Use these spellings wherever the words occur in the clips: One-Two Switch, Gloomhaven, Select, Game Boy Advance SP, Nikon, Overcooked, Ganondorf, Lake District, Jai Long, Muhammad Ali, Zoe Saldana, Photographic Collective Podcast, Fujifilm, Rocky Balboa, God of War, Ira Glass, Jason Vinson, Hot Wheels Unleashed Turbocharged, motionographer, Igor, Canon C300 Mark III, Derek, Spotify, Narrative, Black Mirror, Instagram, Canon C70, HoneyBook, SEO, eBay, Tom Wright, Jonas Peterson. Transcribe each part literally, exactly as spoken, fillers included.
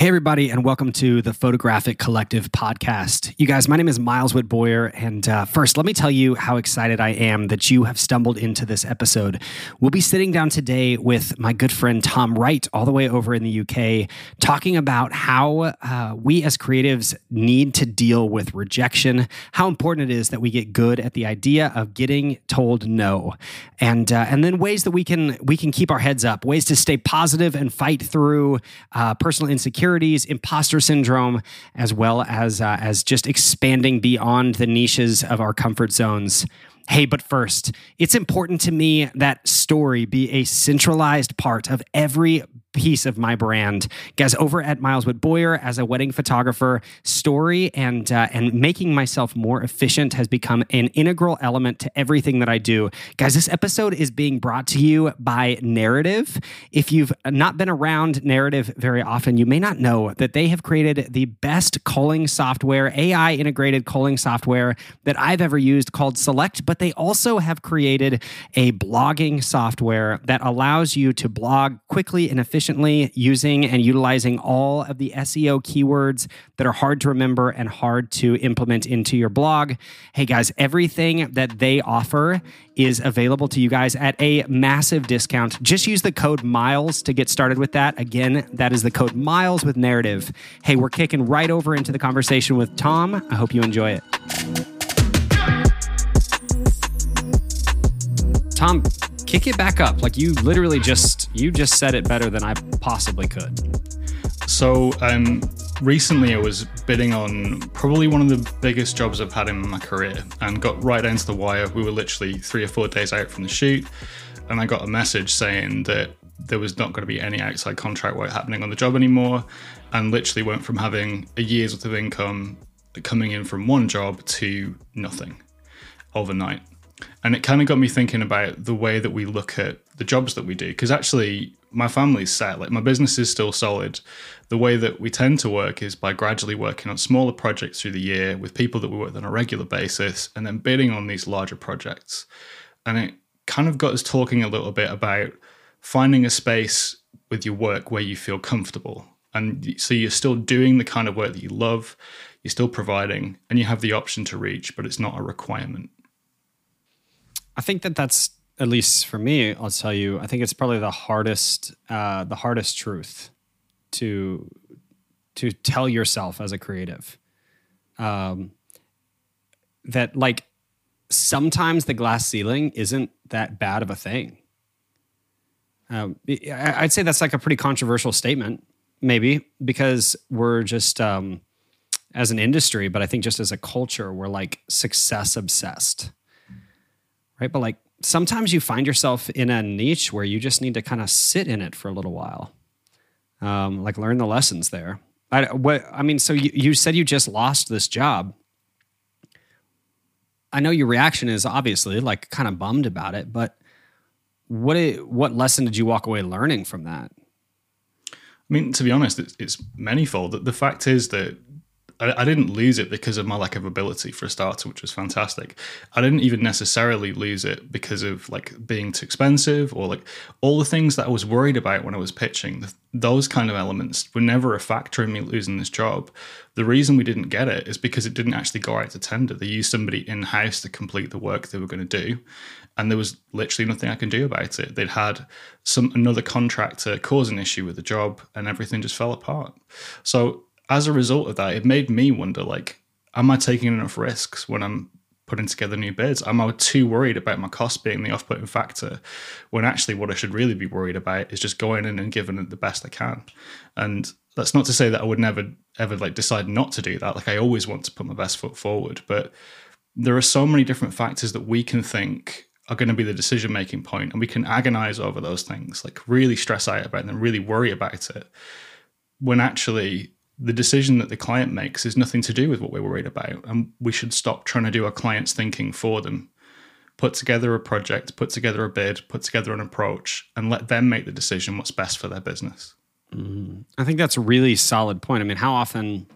Hey, everybody, and welcome to the Photographic Collective Podcast. You guys, my name is Miles Witt-Boyer, and uh, first, let me tell you how excited I am that you have stumbled into this episode. We'll be sitting down today with my good friend Tom Wright, all the way over in the U K, talking about how uh, we as creatives need to deal with rejection, how important it is that we get good at the idea of getting told no, and uh, and then ways that we can we can keep our heads up, ways to stay positive and fight through uh, personal insecurity, imposter syndrome, as well as uh, as just expanding beyond the niches of our comfort zones. Hey, but first, it's important to me that story be a centralized part of every piece of my brand. Guys, over at Miles Witt-Boyer, as a wedding photographer, story and uh, and making myself more efficient has become an integral element to everything that I do. Guys, this episode is being brought to you by Narrative. If you've not been around Narrative very often, you may not know that they have created the best culling software, A I-integrated culling software that I've ever used called Select, but they also have created a blogging software that allows you to blog quickly and efficiently efficiently using and utilizing all of the S E O keywords that are hard to remember and hard to implement into your blog. Hey guys, everything that they offer is available to you guys at a massive discount. Just use the code MILES to get started with that. Again, that is the code MILES with Narrative. Hey, we're kicking right over into the conversation with Tom. I hope you enjoy it. Tom, kick it back up. Like you literally just, you just said it better than I possibly could. So um, recently I was bidding on probably one of the biggest jobs I've had in my career and got right down to the wire. We were literally three or four days out from the shoot and I got a message saying that there was not going to be any outside contract work happening on the job anymore, and literally went from having a year's worth of income coming in from one job to nothing overnight. And it kind of got me thinking about the way that we look at the jobs that we do. Because actually, my family's set, like my business is still solid. The way that we tend to work is by gradually working on smaller projects through the year with people that we work with on a regular basis and then bidding on these larger projects. And it kind of got us talking a little bit about finding a space with your work where you feel comfortable. And so you're still doing the kind of work that you love, you're still providing, and you have the option to reach, but it's not a requirement. I think that that's, at least for me, I'll tell you, I think it's probably the hardest, uh, the hardest truth to to tell yourself as a creative. Um, that like sometimes the glass ceiling isn't that bad of a thing. Um, I'd say that's like a pretty controversial statement, maybe, because we're just um, as an industry, but I think just as a culture, we're like success obsessed. Right, but like sometimes you find yourself in a niche where you just need to kind of sit in it for a little while, um, like learn the lessons there. I, what, I mean, so you, you said you just lost this job. I know your reaction is obviously like kind of bummed about it, but what what lesson did you walk away learning from that? I mean, to be honest, it's, it's manifold. The fact is that I didn't lose it because of my lack of ability for a starter, which was fantastic. I didn't even necessarily lose it because of like being too expensive or like all the things that I was worried about when I was pitching. Those kind of elements were never a factor in me losing this job. The reason we didn't get it is because it didn't actually go out to tender. They used somebody in-house to complete the work they were going to do. And there was literally nothing I can do about it. They'd had some another contractor cause an issue with the job and everything just fell apart. So as a result of that, it made me wonder, like, am I taking enough risks when I'm putting together new bids? Am I too worried about my cost being the off-putting factor when actually what I should really be worried about is just going in and giving it the best I can? And that's not to say that I would never, ever, like, decide not to do that. Like, I always want to put my best foot forward. But there are so many different factors that we can think are going to be the decision-making point, and we can agonize over those things, like, really stress out about them, really worry about it, when actually the decision that the client makes is nothing to do with what we're worried about. And we should stop trying to do our clients' thinking for them. Put together a project, put together a bid, put together an approach, and let them make the decision what's best for their business. Mm-hmm. I think that's a really solid point. I mean, how often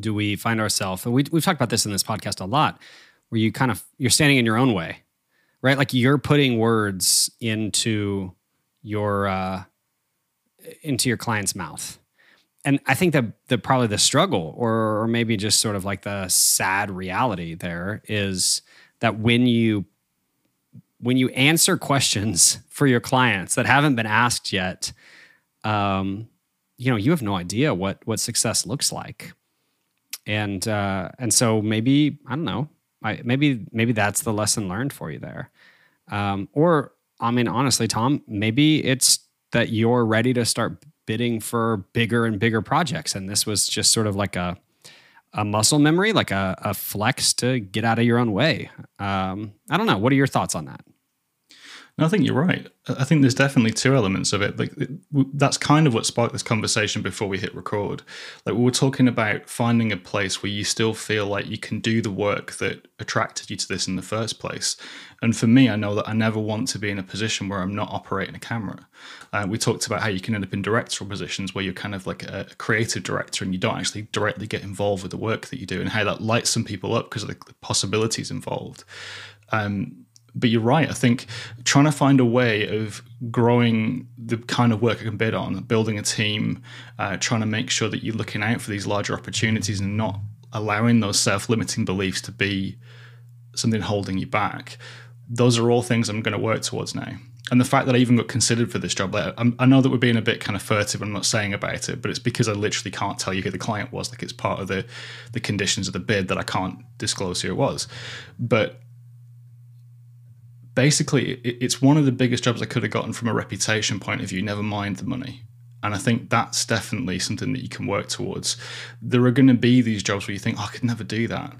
do we find ourselves, and we, we've talked about this in this podcast a lot, where you kind of, you're standing in your own way, right? Like you're putting words into your, uh, into your client's mouth. And I think that the probably the struggle, or, or maybe just sort of like the sad reality there, is that when you when you answer questions for your clients that haven't been asked yet, um, you know, you have no idea what what success looks like. And uh, and so maybe I don't know, I, maybe maybe that's the lesson learned for you there. Um, or I mean, honestly, Tom, maybe it's that you're ready to start bidding for bigger and bigger projects, and this was just sort of like a a muscle memory, like a, a flex to get out of your own way. Um, I don't know. What are your thoughts on that? No, I think you're right. I think there's definitely two elements of it. Like that's kind of what sparked this conversation before we hit record. Like we were talking about finding a place where you still feel like you can do the work that attracted you to this in the first place. And for me, I know that I never want to be in a position where I'm not operating a camera. Uh, we talked about how you can end up in directorial positions where you're kind of like a creative director and you don't actually directly get involved with the work that you do, and how that lights some people up because of the possibilities involved. Um, but you're right. I think trying to find a way of growing the kind of work I can bid on, building a team, uh, trying to make sure that you're looking out for these larger opportunities and not allowing those self-limiting beliefs to be something holding you back. Those are all things I'm going to work towards now. And the fact that I even got considered for this job, like, I'm, I know that we're being a bit kind of furtive, I'm not saying about it, but it's because I literally can't tell you who the client was. Like it's part of the, the conditions of the bid that I can't disclose who it was. But basically, it's one of the biggest jobs I could have gotten from a reputation point of view, never mind the money. And I think that's definitely something that you can work towards. There are going to be these jobs where you think, oh, I could never do that.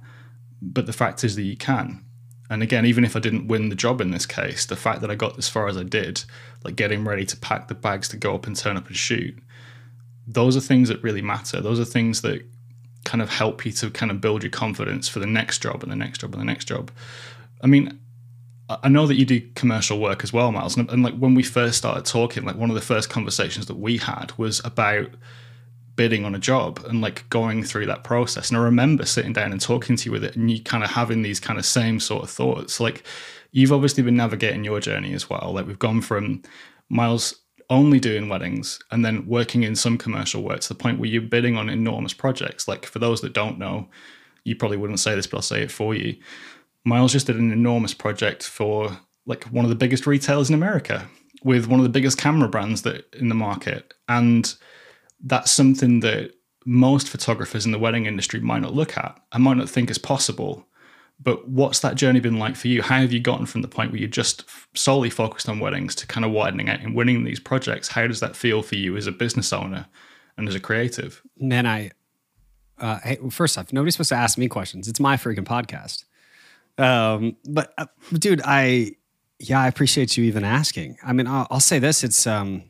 But the fact is that you can. And again, even if I didn't win the job in this case, the fact that I got as far as I did, like getting ready to pack the bags to go up and turn up and shoot, those are things that really matter. Those are things that kind of help you to kind of build your confidence for the next job and the next job and the next job. I mean, I know that you do commercial work as well, Miles. And, and like when we first started talking, like one of the first conversations that we had was about bidding on a job and like going through that process. And I remember sitting down and talking to you with it and you kind of having these kind of same sort of thoughts. Like you've obviously been navigating your journey as well. Like we've gone from Miles only doing weddings and then working in some commercial work to the point where you're bidding on enormous projects. Like for those that don't know, you probably wouldn't say this, but I'll say it for you. Miles just did an enormous project for like one of the biggest retailers in America with one of the biggest camera brands that in the market. And that's something that most photographers in the wedding industry might not look at and might not think is possible. But what's that journey been like for you? How have you gotten from the point where you're just solely focused on weddings to kind of widening out and winning these projects? How does that feel for you as a business owner and as a creative? Man, I, uh, hey, first off, nobody's supposed to ask me questions. It's my freaking podcast. Um, but uh, dude, I, yeah, I appreciate you even asking. I mean, I'll, I'll say this, it's, um,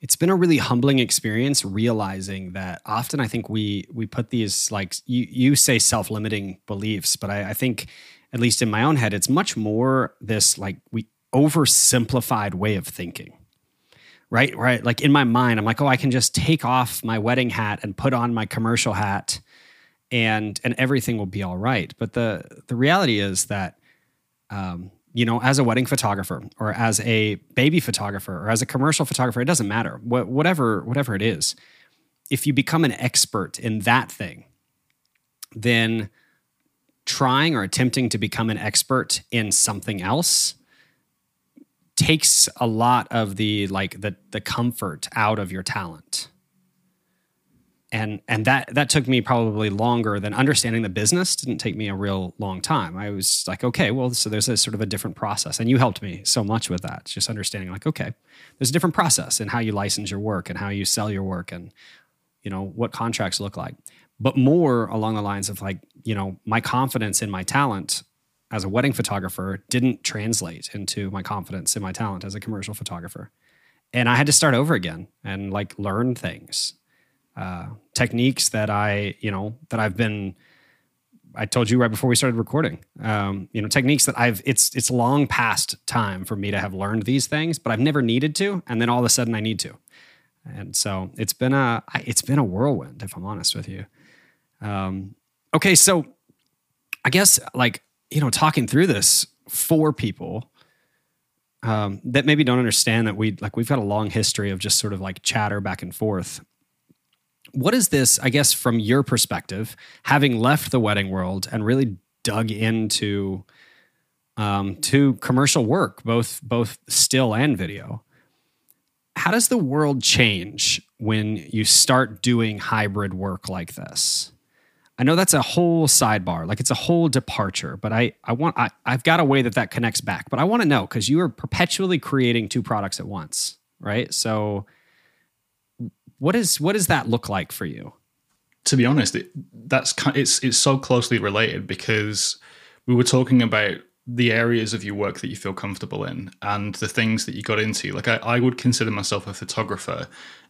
it's been a really humbling experience realizing that often I think we we put these, like you, you say, self-limiting beliefs, but I, I think, at least in my own head, it's much more this like we oversimplified way of thinking, right? Right? Like in my mind, I'm like, oh, I can just take off my wedding hat and put on my commercial hat and and everything will be all right. But the, the reality is that, um, you know, as a wedding photographer or as a baby photographer or as a commercial photographer, it doesn't matter. Wh- whatever, whatever it is, if you become an expert in that thing, then trying or attempting to become an expert in something else takes a lot of the like the the comfort out of your talent. And and that that took me probably longer than understanding the business. Didn't take me a real long time. I was like, okay, well, so there's a sort of a different process. And you helped me so much with that. Just understanding like, okay, there's a different process in how you license your work and how you sell your work and, you know, what contracts look like. But more along the lines of like, you know, my confidence in my talent as a wedding photographer didn't translate into my confidence in my talent as a commercial photographer. And I had to start over again and like learn things. Uh, techniques that I, you know, that I've been, I told you right before we started recording, um, you know, techniques that I've, it's, it's long past time for me to have learned these things, but I've never needed to. And then all of a sudden I need to. And so it's been a, it's been a whirlwind, if I'm honest with you. Um, okay. So I guess like, you know, talking through this for people, um, that maybe don't understand that we, like, we've got a long history of just sort of like chatter back and forth. what is this, I guess, from your perspective, having left the wedding world and really dug into um, to commercial work, both both still and video? How does the world change when you start doing hybrid work like this? I know that's a whole sidebar, like it's a whole departure, but I, I want, I, I've got a way that that connects back, but I want to know, because you are perpetually creating two products at once, right? So what is, what does that look like for you? To be honest, it, that's, it's, it's so closely related, because we were talking about the areas of your work that you feel comfortable in and the things that you got into. Like I, I would consider myself a photographer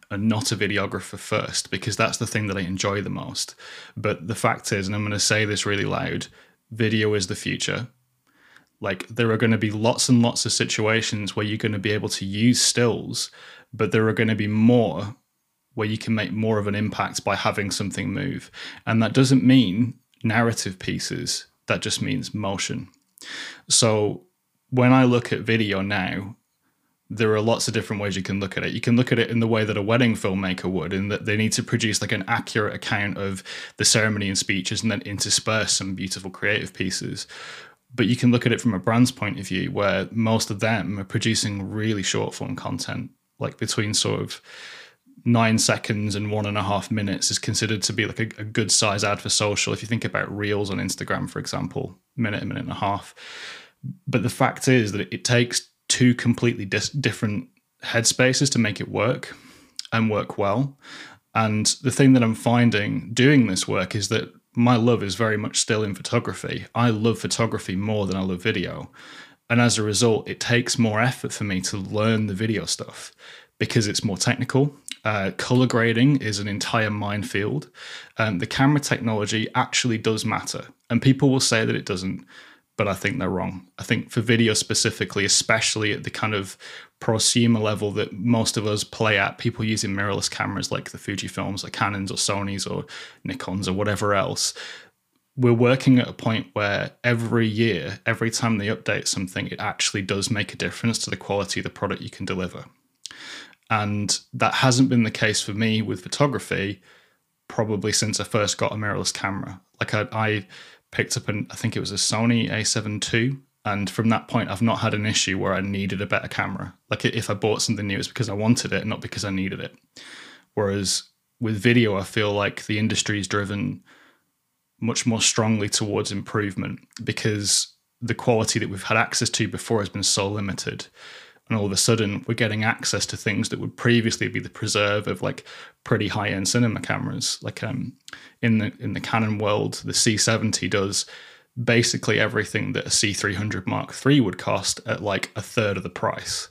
and not a videographer first, because that's the thing that I enjoy the most. But the fact is, and I'm going to say this really loud, video is the future. Like there are going to be lots and lots of situations where you're going to be able to use stills, but there are going to be more where you can make more of an impact by having something move. And that doesn't mean narrative pieces. That just means motion. So when I look at video now, there are lots of different ways you can look at it. You can look at it in the way that a wedding filmmaker would, in that they need to produce like an accurate account of the ceremony and speeches and then intersperse some beautiful creative pieces. But you can look at it from a brand's point of view, where most of them are producing really short form content, like between sort of nine seconds and one and a half minutes is considered to be like a, a good size ad for social. If you think about reels on Instagram, for example, minute, a minute and a half. But the fact is that it takes two completely dis- different headspaces to make it work and work well. And the thing that I'm finding doing this work is that my love is very much still in photography. I love photography more than I love video. And as a result, it takes more effort for me to learn the video stuff because it's more technical. Uh, color grading is an entire minefield. Um, the camera technology actually does matter. And people will say that it doesn't, but I think they're wrong. I think for video specifically, especially at the kind of prosumer level that most of us play at, people using mirrorless cameras like the Fujifilms or Canons or Sonys or Nikons or whatever else, we're working at a point where every year, every time they update something, it actually does make a difference to the quality of the product you can deliver. And that hasn't been the case for me with photography probably since I first got a mirrorless camera. Like I, I picked up, an, I think it was a Sony A seven two. And from that point, I've not had an issue where I needed a better camera. Like if I bought something new, it's because I wanted it, not because I needed it. Whereas with video, I feel like the industry is driven much more strongly towards improvement because the quality that we've had access to before has been so limited. And all of a sudden, we're getting access to things that would previously be the preserve of like pretty high-end cinema cameras. Like um, in the in the Canon world, the C seventy does basically everything that a C three hundred Mark three would cost at like a third of the price.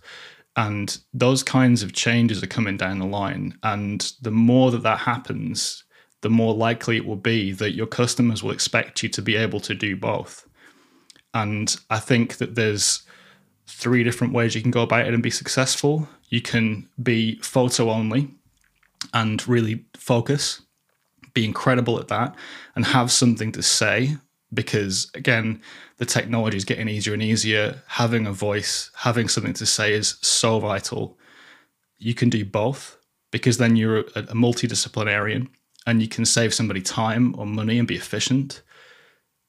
And those kinds of changes are coming down the line. And the more that that happens, the more likely it will be that your customers will expect you to be able to do both. And I think that there's three different ways you can go about it and be successful. You can be photo only and really focus, be incredible at that and have something to say because, again, the technology is getting easier and easier. Having a voice, having something to say is so vital. You can do both because then you're a multidisciplinarian and you can save somebody time or money and be efficient,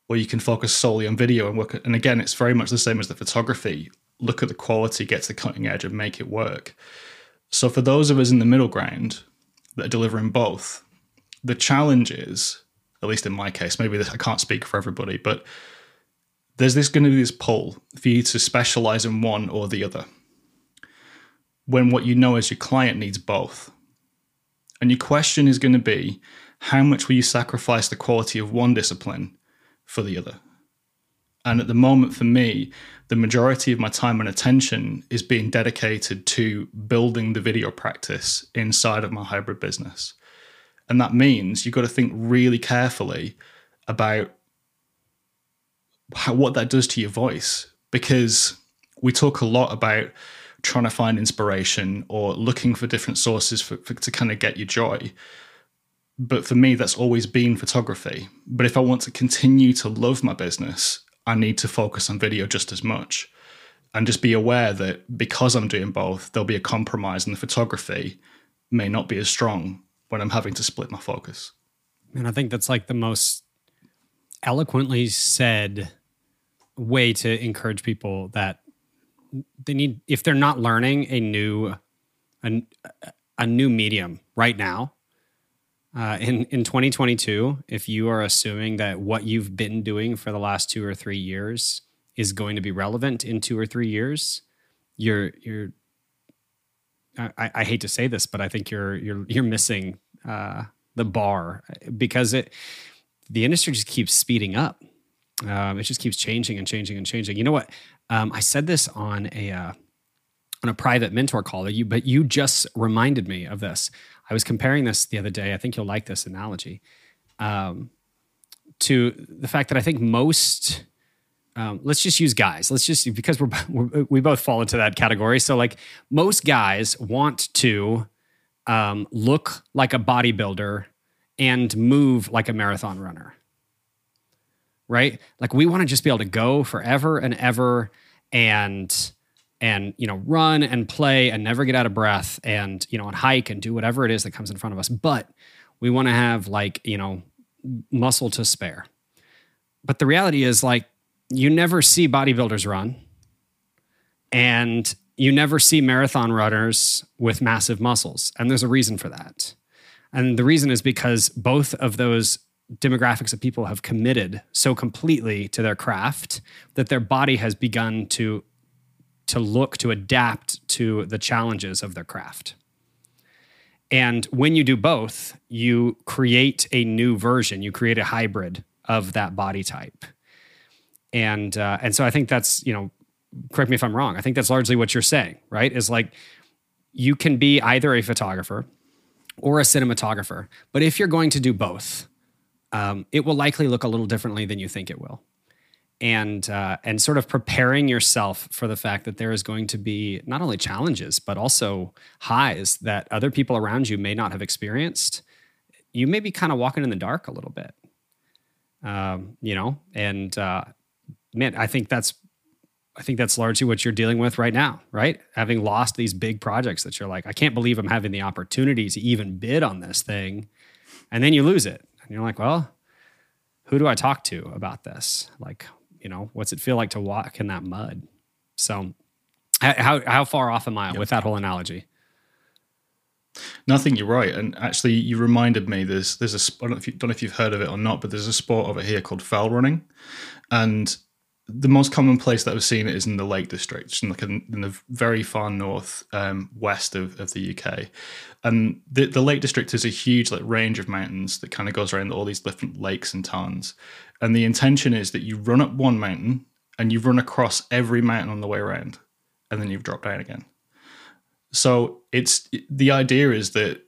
or you can focus solely on video and work. And again, it's very much the same as the photography. Look at the quality, get to the cutting edge and make it work. So for those of us in the middle ground that are delivering both, the challenge is, at least in my case, maybe this, I can't speak for everybody, but there's this going to be this pull for you to specialize in one or the other. When what you know is your client needs both. And your question is going to be, how much will you sacrifice the quality of one discipline for the other? And at the moment for me, the majority of my time and attention is being dedicated to building the video practice inside of my hybrid business. And that means you've got to think really carefully about how, what that does to your voice, because we talk a lot about trying to find inspiration or looking for different sources for, for, to kind of get your joy. But for me, that's always been photography. But if I want to continue to love my business, I need to focus on video just as much and just be aware that because I'm doing both, there'll be a compromise and the photography may not be as strong when I'm having to split my focus. And I think that's like the most eloquently said way to encourage people that they need, if they're not learning a new a, a new medium right now, uh, in, in twenty twenty-two, if you are assuming that what you've been doing for the last two or three years is going to be relevant in two or three years, you're, you're, I, I hate to say this, but I think you're, you're, you're missing uh, the bar, because it, the industry just keeps speeding up. Um, it just keeps changing and changing and changing. You know what? Um, I said this on a, uh, on a private mentor call, you, but you just reminded me of this. I was comparing this the other day. I think you'll like this analogy, um, to the fact that I think most, um, let's just use guys. Let's just, because we're, we're, we both fall into that category. So like most guys want to um, look like a bodybuilder and move like a marathon runner, right? Like we want to just be able to go forever and ever and... and, you know, run and play and never get out of breath and, you know, and hike and do whatever it is that comes in front of us. But we want to have like, you know, muscle to spare. But the reality is like, you never see bodybuilders run and you never see marathon runners with massive muscles. And there's a reason for that. And the reason is because both of those demographics of people have committed so completely to their craft that their body has begun to to look, to adapt to the challenges of their craft. And when you do both, you create a new version, you create a hybrid of that body type. And uh, and so I think that's, you know, correct me if I'm wrong, I think that's largely what you're saying, right? Is like, you can be either a photographer or a cinematographer, but if you're going to do both, um, it will likely look a little differently than you think it will. And uh, and sort of preparing yourself for the fact that there is going to be not only challenges, but also highs that other people around you may not have experienced. You may be kind of walking in the dark a little bit, um, you know? And uh, man, I think that's I think that's largely what you're dealing with right now, right? Having lost these big projects that you're like, I can't believe I'm having the opportunity to even bid on this thing. And then you lose it. And you're like, well, who do I talk to about this? Like, you know, what's it feel like to walk in that mud? So how how far off am I yep. with that whole analogy? Nothing, you're right. And actually you reminded me, there's, there's a, I don't know if, you, don't know if you've heard of it or not, but there's a sport over here called foul running. And the most common place that I've seen it is in the Lake District, in, like in, in the very far north um, west of, of the U K. And the, the Lake District is a huge like range of mountains that kind of goes around all these different lakes and tarns. And the intention is that you run up one mountain and you run across every mountain on the way around, and then you've dropped down again. So it's the idea is that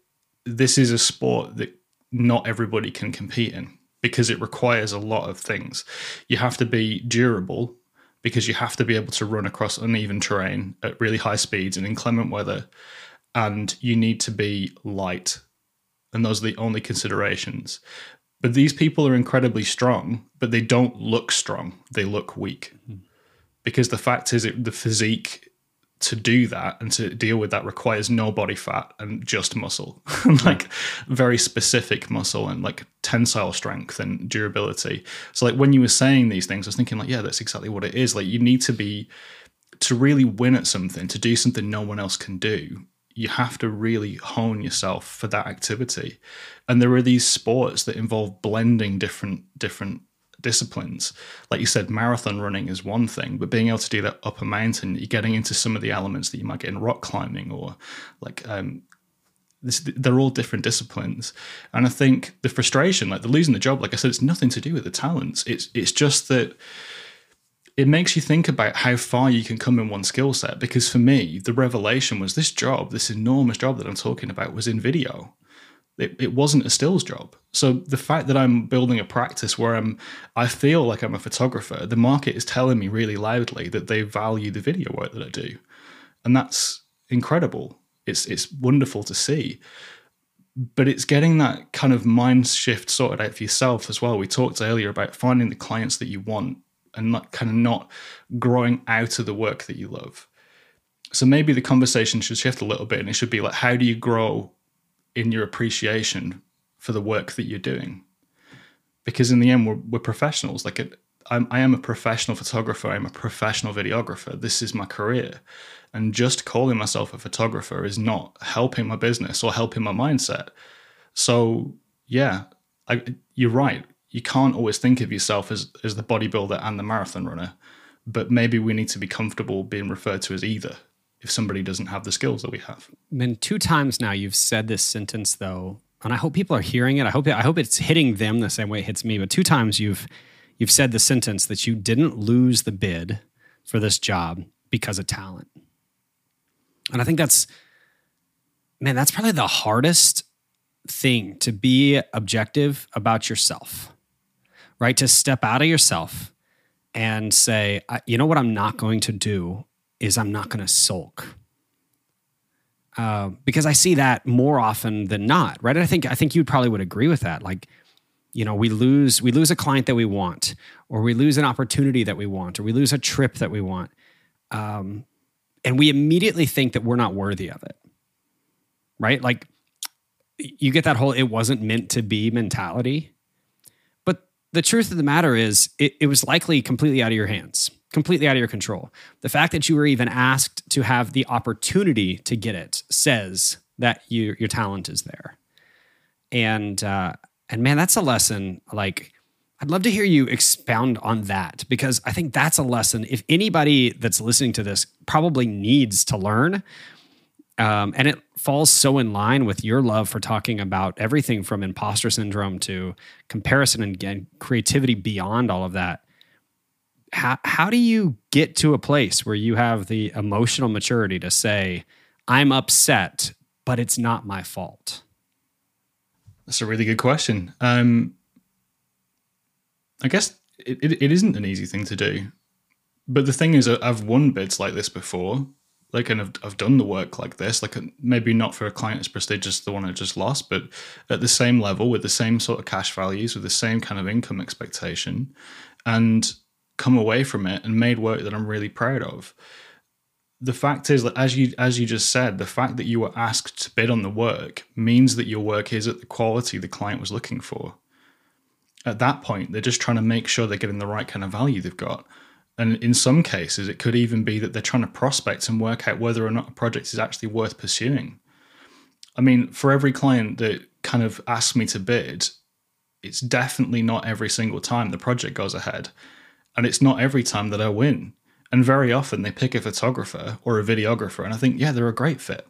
this is a sport that not everybody can compete in, because it requires a lot of things. You have to be durable because you have to be able to run across uneven terrain at really high speeds in inclement weather, and you need to be light. And those are the only considerations. But these people are incredibly strong, but they don't look strong. They look weak. Mm-hmm. Because the fact is it, the physique to do that and to deal with that requires no body fat and just muscle, like very specific muscle and like tensile strength and durability. So like when you were saying these things, I was thinking like, yeah, that's exactly what it is. Like you need to be, to really win at something, to do something no one else can do, you have to really hone yourself for that activity. And there are these sports that involve blending different, different disciplines. Like you said, marathon running is one thing, but being able to do that up a mountain, you're getting into some of the elements that you might get in rock climbing or like, um, this, they're all different disciplines. And I think the frustration, like the losing the job, like I said, it's nothing to do with the talents. It's, it's just that it makes you think about how far you can come in one skill set. Because for me, the revelation was this job, this enormous job that I'm talking about was in video. It, it wasn't a stills job. So the fact that I'm building a practice where I'm, I feel like I'm a photographer, the market is telling me really loudly that they value the video work that I do. And that's incredible. It's, it's wonderful to see. But it's getting that kind of mind shift sorted out for yourself as well. We talked earlier about finding the clients that you want and not kind of not growing out of the work that you love. So maybe the conversation should shift a little bit and it should be like, how do you grow in your appreciation for the work that you're doing. Because in the end, we're, we're professionals. Like it, I'm, I am a professional photographer. I'm a professional videographer. This is my career. And just calling myself a photographer is not helping my business or helping my mindset. So yeah, I, you're right. You can't always think of yourself as, as the bodybuilder and the marathon runner, but maybe we need to be comfortable being referred to as either if somebody doesn't have the skills that we have. Then two times now you've said this sentence though, and I hope people are hearing it. I hope I hope it's hitting them the same way it hits me. But two times you've you've said the sentence that you didn't lose the bid for this job because of talent. And I think that's, man, that's probably the hardest thing, to be objective about yourself, right? To step out of yourself and say, I, you know what I'm not going to do is I'm not going to sulk. Uh, because I see that more often than not, right? I think I think you probably would agree with that. Like, you know, we lose we lose a client that we want, or we lose an opportunity that we want, or we lose a trip that we want, um, and we immediately think that we're not worthy of it, right? Like, you get that whole "it wasn't meant to be" mentality. But the truth of the matter is, it, it was likely completely out of your hands. Completely out of your control. The fact that you were even asked to have the opportunity to get it says that you, your talent is there. And uh, and man, that's a lesson. Like, I'd love to hear you expound on that, because I think that's a lesson. If anybody that's listening to this probably needs to learn, um, and it falls so in line with your love for talking about everything from imposter syndrome to comparison and, and creativity beyond all of that. How how do you get to a place where you have the emotional maturity to say, I'm upset, but it's not my fault? That's a really good question. Um, I guess it, it, it isn't an easy thing to do. But the thing is, I've won bids like this before. Like, and I've, I've done the work like this. Like, maybe not for a client as prestigious as the one I just lost, but at the same level, with the same sort of cash values, with the same kind of income expectation. And come away from it and made work that I'm really proud of. The fact is that, as you as you just said, the fact that you were asked to bid on the work means that your work is at the quality the client was looking for. At that point, they're just trying to make sure they're getting the right kind of value they've got. And in some cases, it could even be that they're trying to prospect and work out whether or not a project is actually worth pursuing. I mean, for every client that kind of asks me to bid, it's definitely not every single time the project goes ahead. And it's not every time that I win. And very often they pick a photographer or a videographer and I think, yeah, they're a great fit.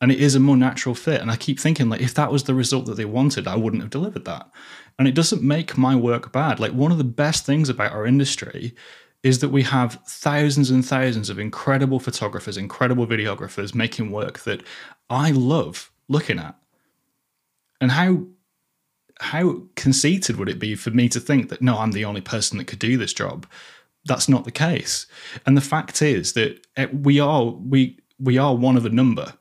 And it is a more natural fit. And I keep thinking, like, if that was the result that they wanted, I wouldn't have delivered that. And it doesn't make my work bad. Like, one of the best things about our industry is that we have thousands and thousands of incredible photographers, incredible videographers making work that I love looking at. And how... How conceited would it be for me to think that, no, I'm the only person that could do this job? That's not the case. And the fact is that we are we we are one of a number.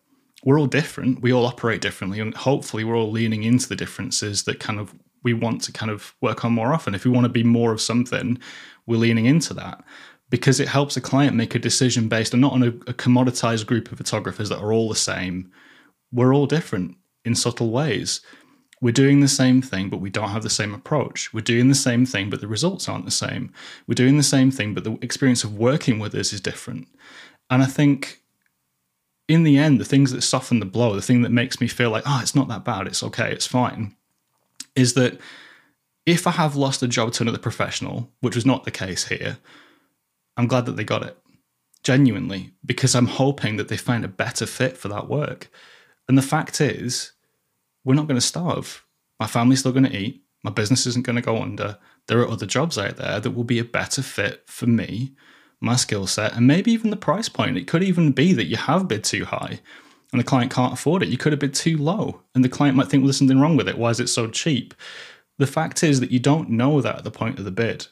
We're all different. We all operate differently. And hopefully we're all leaning into the differences that kind of we want to kind of work on more often. If we want to be more of something, we're leaning into that, because it helps a client make a decision based on not on a, a commoditized group of photographers that are all the same. We're all different in subtle ways. We're doing the same thing, but we don't have the same approach. We're doing the same thing, but the results aren't the same. We're doing the same thing, but the experience of working with us is different. And I think in the end, the things that soften the blow, the thing that makes me feel like, oh, it's not that bad, it's okay, it's fine, is that if I have lost a job to another professional, which was not the case here, I'm glad that they got it, genuinely, because I'm hoping that they find a better fit for that work. And the fact is, we're not going to starve. My family's still going to eat. My business isn't going to go under. There are other jobs out there that will be a better fit for me, my skill set, and maybe even the price point. It could even be that you have bid too high and the client can't afford it. You could have bid too low and the client might think, well, there's something wrong with it. Why is it so cheap? The fact is that you don't know that at the point of the bid.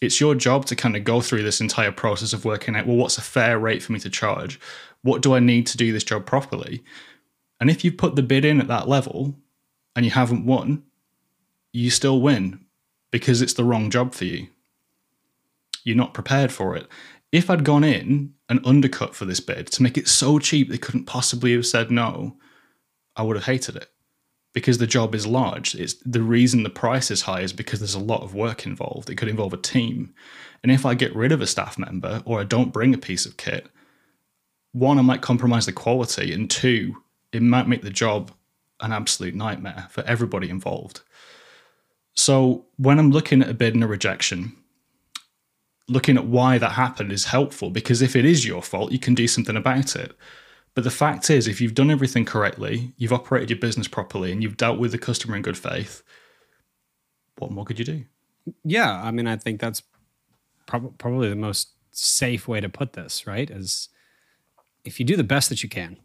It's your job to kind of go through this entire process of working out, well, what's a fair rate for me to charge? What do I need to do this job properly? And if you put the bid in at that level and you haven't won, you still win because it's the wrong job for you. You're not prepared for it. If I'd gone in and undercut for this bid to make it so cheap they couldn't possibly have said no, I would have hated it. because the job is large. It's the reason the price is high is because there's a lot of work involved. It could involve a team. And if I get rid of a staff member or I don't bring a piece of kit, one, I might compromise the quality, and two, it might make the job an absolute nightmare for everybody involved. So when I'm looking at a bid and a rejection, looking at why that happened is helpful, because if it is your fault, you can do something about it. But the fact is, if you've done everything correctly, you've operated your business properly, and you've dealt with the customer in good faith, what more could you do? Yeah, I mean, I think that's prob- probably the most safe way to put this, right? Is if you do the best that you can,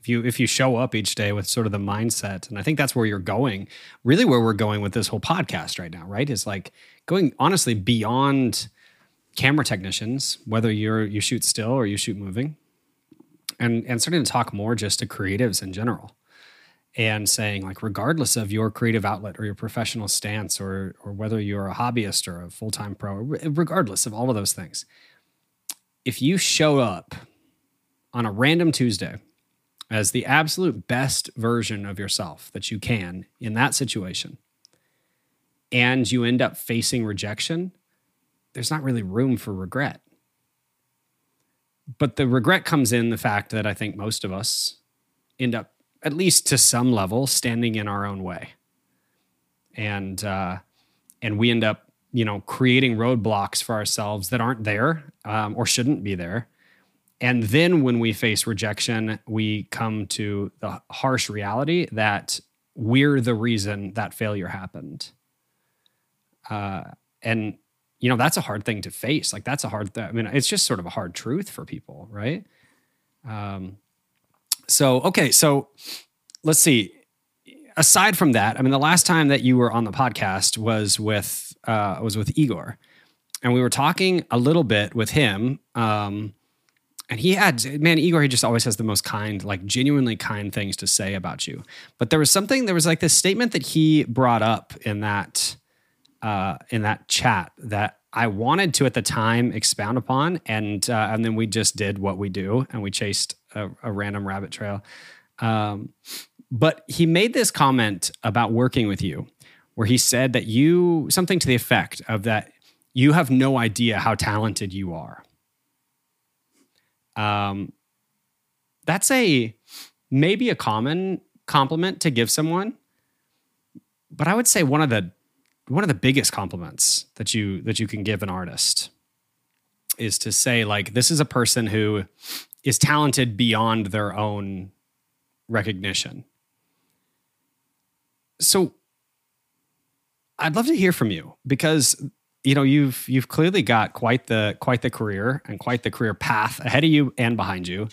if you if you show up each day with sort of the mindset, and I think that's where you're going, really where we're going with this whole podcast right now, right? Is like going, honestly, beyond camera technicians, whether you're you shoot still or you shoot moving, and and starting to talk more just to creatives in general, and saying, like, regardless of your creative outlet or your professional stance, or or whether you're a hobbyist or a full-time pro, regardless of all of those things, if you show up on a random Tuesday as the absolute best version of yourself that you can in that situation, and you end up facing rejection, there's not really room for regret. But the regret comes in the fact that I think most of us end up, at least to some level, standing in our own way. And uh, and we end up, you know, creating roadblocks for ourselves that aren't there, um, or shouldn't be there. And then when we face rejection, we come to the harsh reality that we're the reason that failure happened. Uh, and, you know, that's a hard thing to face. Like, that's a hard thing. I mean, it's just sort of a hard truth for people, right? Um, so, okay. So let's see. Aside from that, I mean, the last time that you were on the podcast was with, uh, was with Igor. And we were talking a little bit with him, um, and he had, man, Igor, he just always has the most kind, like genuinely kind things to say about you. But there was something, there was like this statement that he brought up in that, uh, in that chat that I wanted to at the time expound upon. And, uh, and then we just did what we do, and we chased a, a random rabbit trail. Um, but he made this comment about working with you, where he said that you, something to the effect of that, you have no idea how talented you are. Um, that's a, maybe a common compliment to give someone, but I would say one of the, one of the biggest compliments that you, that you can give an artist is to say, like, this is a person who is talented beyond their own recognition. So I'd love to hear from you, because you know, you've you've clearly got quite the quite the career and quite the career path ahead of you and behind you.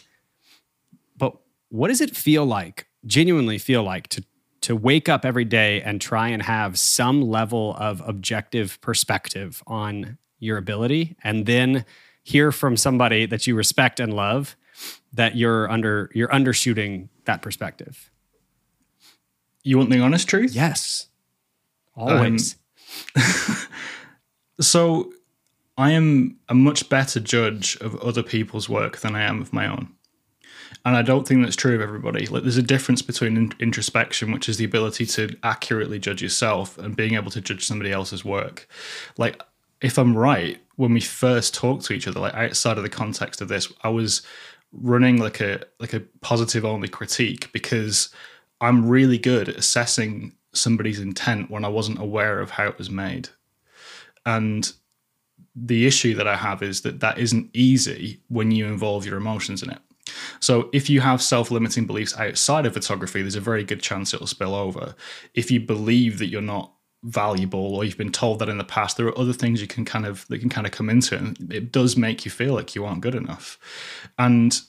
But what does it feel like, genuinely feel like, to to wake up every day and try and have some level of objective perspective on your ability, and then hear from somebody that you respect and love that you're under you're undershooting that perspective? You want the honest truth? Yes. Always. Um, So I am a much better judge of other people's work than I am of my own. And I don't think that's true of everybody. Like, there's a difference between in- introspection, which is the ability to accurately judge yourself, and being able to judge somebody else's work. Like, if I'm right, when we first talked to each other, like outside of the context of this, I was running like a like a positive only critique, because I'm really good at assessing somebody's intent when I wasn't aware of how it was made. And the issue that I have is that that isn't easy when you involve your emotions in it. So if you have self-limiting beliefs outside of photography, there's a very good chance it'll spill over. If you believe that you're not valuable, or you've been told that in the past, there are other things you can kind of, that can kind of come into it, and it does make you feel like you aren't good enough. And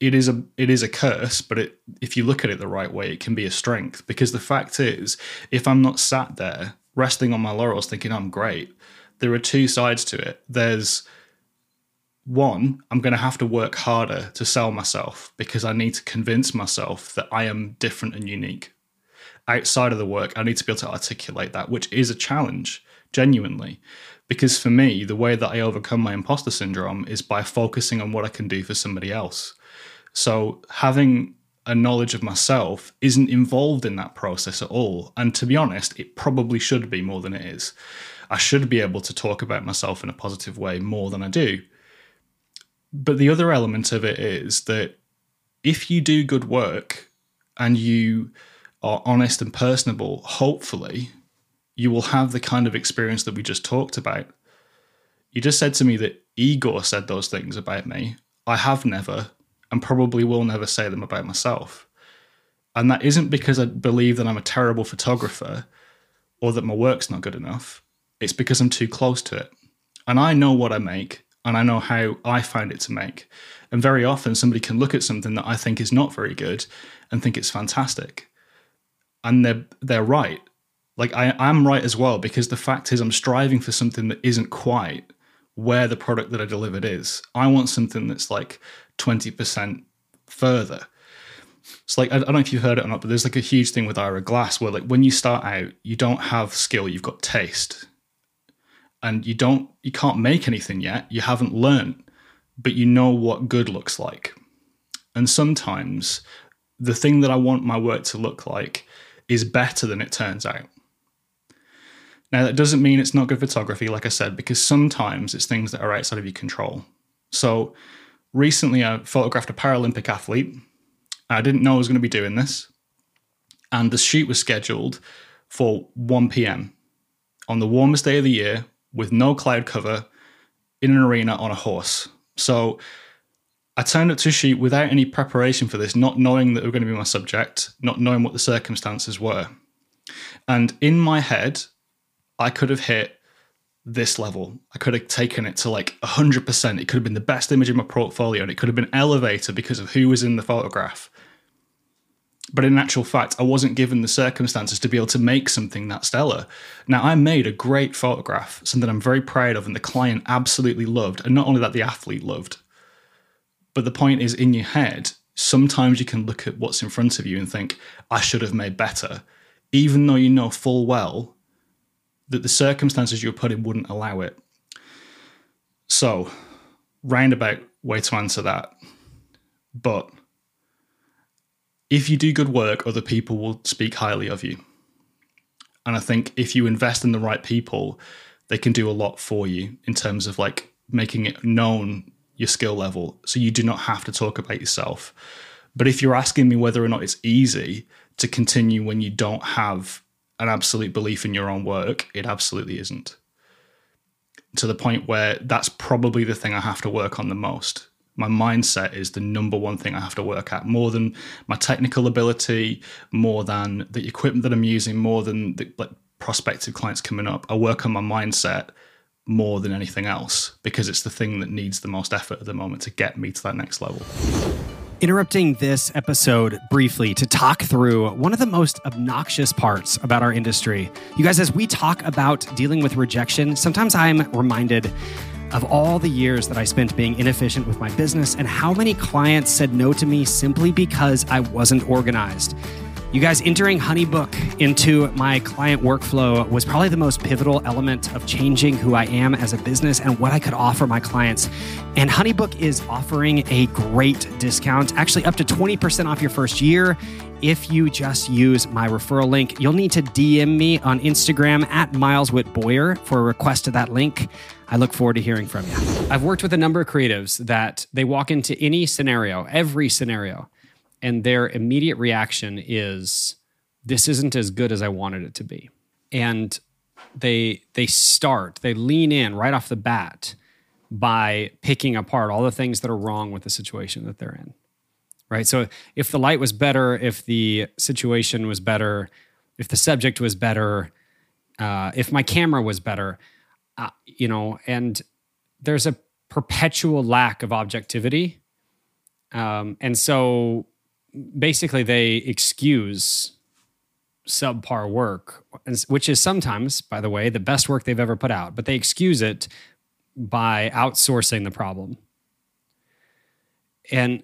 it is a it is a curse, but it, if you look at it the right way, it can be a strength. Because the fact is, if I'm not sat there resting on my laurels thinking I'm great, there are two sides to it. There's one, I'm going to have to work harder to sell myself, because I need to convince myself that I am different and unique. Outside of the work, I need to be able to articulate that, which is a challenge, genuinely. Because for me, the way that I overcome my imposter syndrome is by focusing on what I can do for somebody else. So having a knowledge of myself isn't involved in that process at all. And to be honest, it probably should be more than it is. I should be able to talk about myself in a positive way more than I do. But the other element of it is that if you do good work and you are honest and personable, hopefully you will have the kind of experience that we just talked about. You just said to me that Igor said those things about me. I have never, and probably will never, say them about myself. And that isn't because I believe that I'm a terrible photographer or that my work's not good enough. It's because I'm too close to it. And I know what I make, and I know how I found it to make. And very often somebody can look at something that I think is not very good and think it's fantastic. And they're, they're right. Like I, I'm right as well, because the fact is I'm striving for something that isn't quite where the product that I delivered is. I want something that's like twenty percent further. It's like, I don't know if you've heard it or not, but there's like a huge thing with Ira Glass where like when you start out, you don't have skill, you've got taste. And you don't, you can't make anything yet. You haven't learned, but you know what good looks like. And sometimes the thing that I want my work to look like is better than it turns out. Now, that doesn't mean it's not good photography, like I said, because sometimes it's things that are outside of your control. So recently I photographed a Paralympic athlete. I didn't know I was going to be doing this. And the shoot was scheduled for one p.m. on the warmest day of the year with no cloud cover in an arena on a horse. So I turned up to shoot without any preparation for this, not knowing that it was going to be my subject, not knowing what the circumstances were. And in my head, I could have hit this level. I could have taken it to like one hundred percent. It could have been the best image in my portfolio and it could have been elevated because of who was in the photograph. But in actual fact, I wasn't given the circumstances to be able to make something that stellar. Now, I made a great photograph, something I'm very proud of and the client absolutely loved. And not only that, the athlete loved. But the point is, in your head, sometimes you can look at what's in front of you and think, I should have made better, even though you know full well that the circumstances you were put in wouldn't allow it. So, roundabout way to answer that. But if you do good work, other people will speak highly of you. And I think if you invest in the right people, they can do a lot for you in terms of like making it known your skill level. So you do not have to talk about yourself. But if you're asking me whether or not it's easy to continue when you don't have an absolute belief in your own work, it absolutely isn't. To the point where that's probably the thing I have to work on the most. My mindset is the number one thing I have to work at, more than my technical ability, more than the equipment that I'm using, more than the like, prospective clients coming up. I work on my mindset more than anything else because it's the thing that needs the most effort at the moment to get me to that next level. Interrupting this episode briefly to talk through one of the most obnoxious parts about our industry. You guys, as we talk about dealing with rejection, sometimes I'm reminded of all the years that I spent being inefficient with my business and how many clients said no to me simply because I wasn't organized. You guys, entering HoneyBook into my client workflow was probably the most pivotal element of changing who I am as a business and what I could offer my clients. And HoneyBook is offering a great discount, actually up to twenty percent off your first year. If you just use my referral link, you'll need to D M me on Instagram at Miles Witt-Boyer for a request to that link. I look forward to hearing from you. I've worked with a number of creatives that they walk into any scenario, every scenario, and their immediate reaction is, this isn't as good as I wanted it to be. And they they start, they lean in right off the bat by picking apart all the things that are wrong with the situation that they're in, right? So if the light was better, if the situation was better, if the subject was better, uh, if my camera was better, uh, you know, and there's a perpetual lack of objectivity. Um, and so basically they excuse subpar work, which is sometimes, by the way, the best work they've ever put out, but they excuse it by outsourcing the problem. And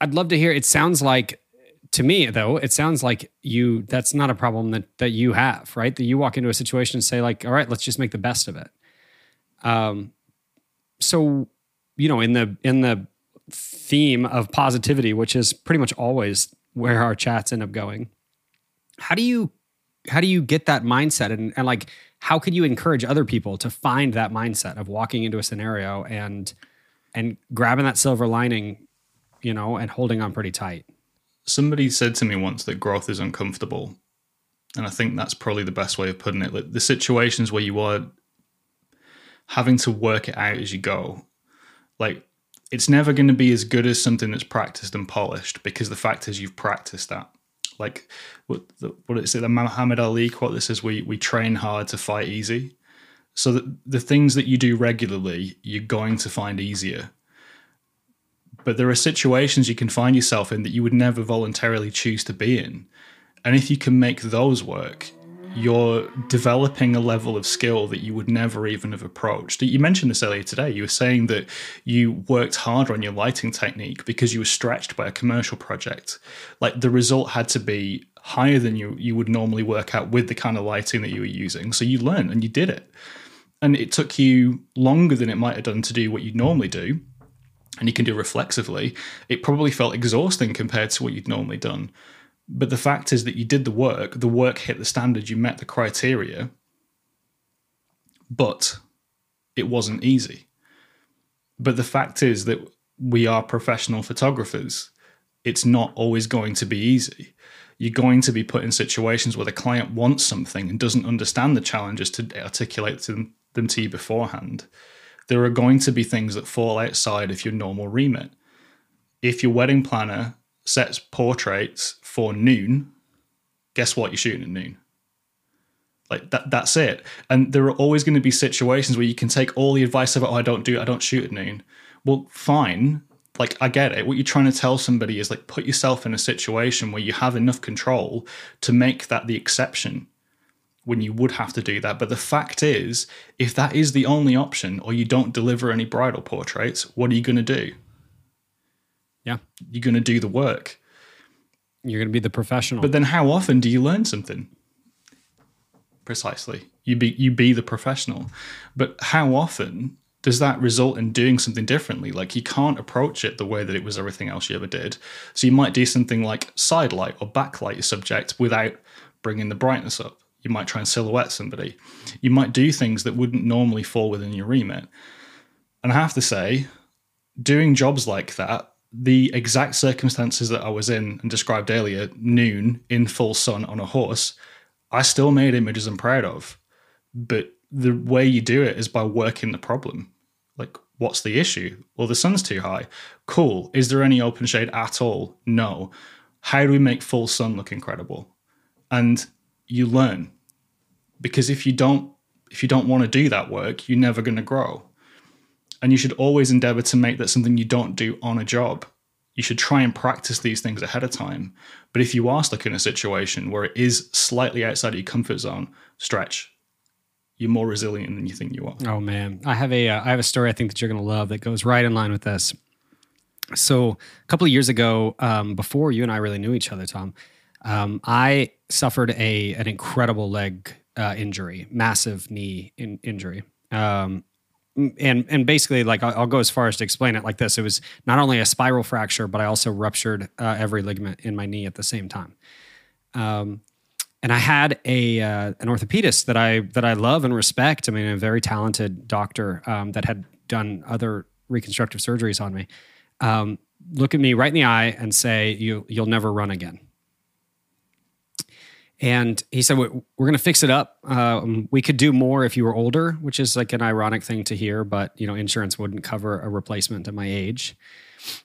I'd love to hear, it sounds like, to me though, it sounds like you, that's not a problem that, that you have, right? That you walk into a situation and say like, all right, let's just make the best of it. Um, so, you know, in the, in the theme of positivity, which is pretty much always where our chats end up going. How do you how do you get that mindset, and, and like how could you encourage other people to find that mindset of walking into a scenario and and grabbing that silver lining, you know, and holding on pretty tight? Somebody said to me once that growth is uncomfortable, and I think that's probably the best way of putting it. Like the situations where you are having to work it out as you go, like it's never going to be as good as something that's practiced and polished, because the fact is you've practiced that. Like what, what is it, the Muhammad Ali quote that says we we train hard to fight easy. So the, the things that you do regularly, you're going to find easier. But there are situations you can find yourself in that you would never voluntarily choose to be in. And if you can make those work, you're developing a level of skill that you would never even have approached. You mentioned this earlier today. You were saying that you worked harder on your lighting technique because you were stretched by a commercial project. Like the result had to be higher than you, you would normally work out with the kind of lighting that you were using. So you learned and you did it. And it took you longer than it might have done to do what you'd normally do. And you can do reflexively. It probably felt exhausting compared to what you'd normally done. But the fact is that you did the work, the work hit the standard, you met the criteria, but it wasn't easy. But the fact is that we are professional photographers. It's not always going to be easy. You're going to be put in situations where the client wants something and doesn't understand the challenges to articulate them, them to you beforehand. There are going to be things that fall outside of your normal remit. If your wedding planner sets portraits for noon, guess what? You're shooting at noon. Like that, that's it. And there are always going to be situations where you can take all the advice about, oh, I don't do, I don't shoot at noon. Well, fine. Like, I get it. What you're trying to tell somebody is like, put yourself in a situation where you have enough control to make that the exception when you would have to do that. But the fact is, if that is the only option, or you don't deliver any bridal portraits, what are you going to do? Yeah. You're going to do the work. You're going to be the professional. But then how often do you learn something? Precisely. You be, you be the professional. But how often does that result in doing something differently? Like you can't approach it the way that it was everything else you ever did. So you might do something like side light or backlight your subject without bringing the brightness up. You might try and silhouette somebody. You might do things that wouldn't normally fall within your remit. And I have to say, doing jobs like that, the exact circumstances that I was in and described earlier, noon, in full sun on a horse, I still made images I'm proud of. But the way you do it is by working the problem. Like, what's the issue? Well, the sun's too high. Cool. Is there any open shade at all? No. How do we make full sun look incredible? And you learn. Because if you don't, if you don't want to do that work, you're never going to grow. And you should always endeavor to make that something you don't do on a job. You should try and practice these things ahead of time. But if you are stuck in a situation where it is slightly outside of your comfort zone, stretch. You're more resilient than you think you are. Oh man, I have a uh, I have a story I think that you're going to love that goes right in line with this. So a couple of years ago, um, before you and I really knew each other, Tom, um, I suffered a an incredible leg uh, injury, massive knee in, injury. Um, And and basically, like I'll go as far as to explain it like this. It was not only a spiral fracture, but I also ruptured uh, every ligament in my knee at the same time. Um, and I had a uh, an orthopedist that I that I love and respect. I mean, a very talented doctor um, that had done other reconstructive surgeries on me. Um, look at me right in the eye and say, "You you'll never run again." And he said, we're going to fix it up. Um, we could do more if you were older, which is like an ironic thing to hear, but you know, insurance wouldn't cover a replacement at my age.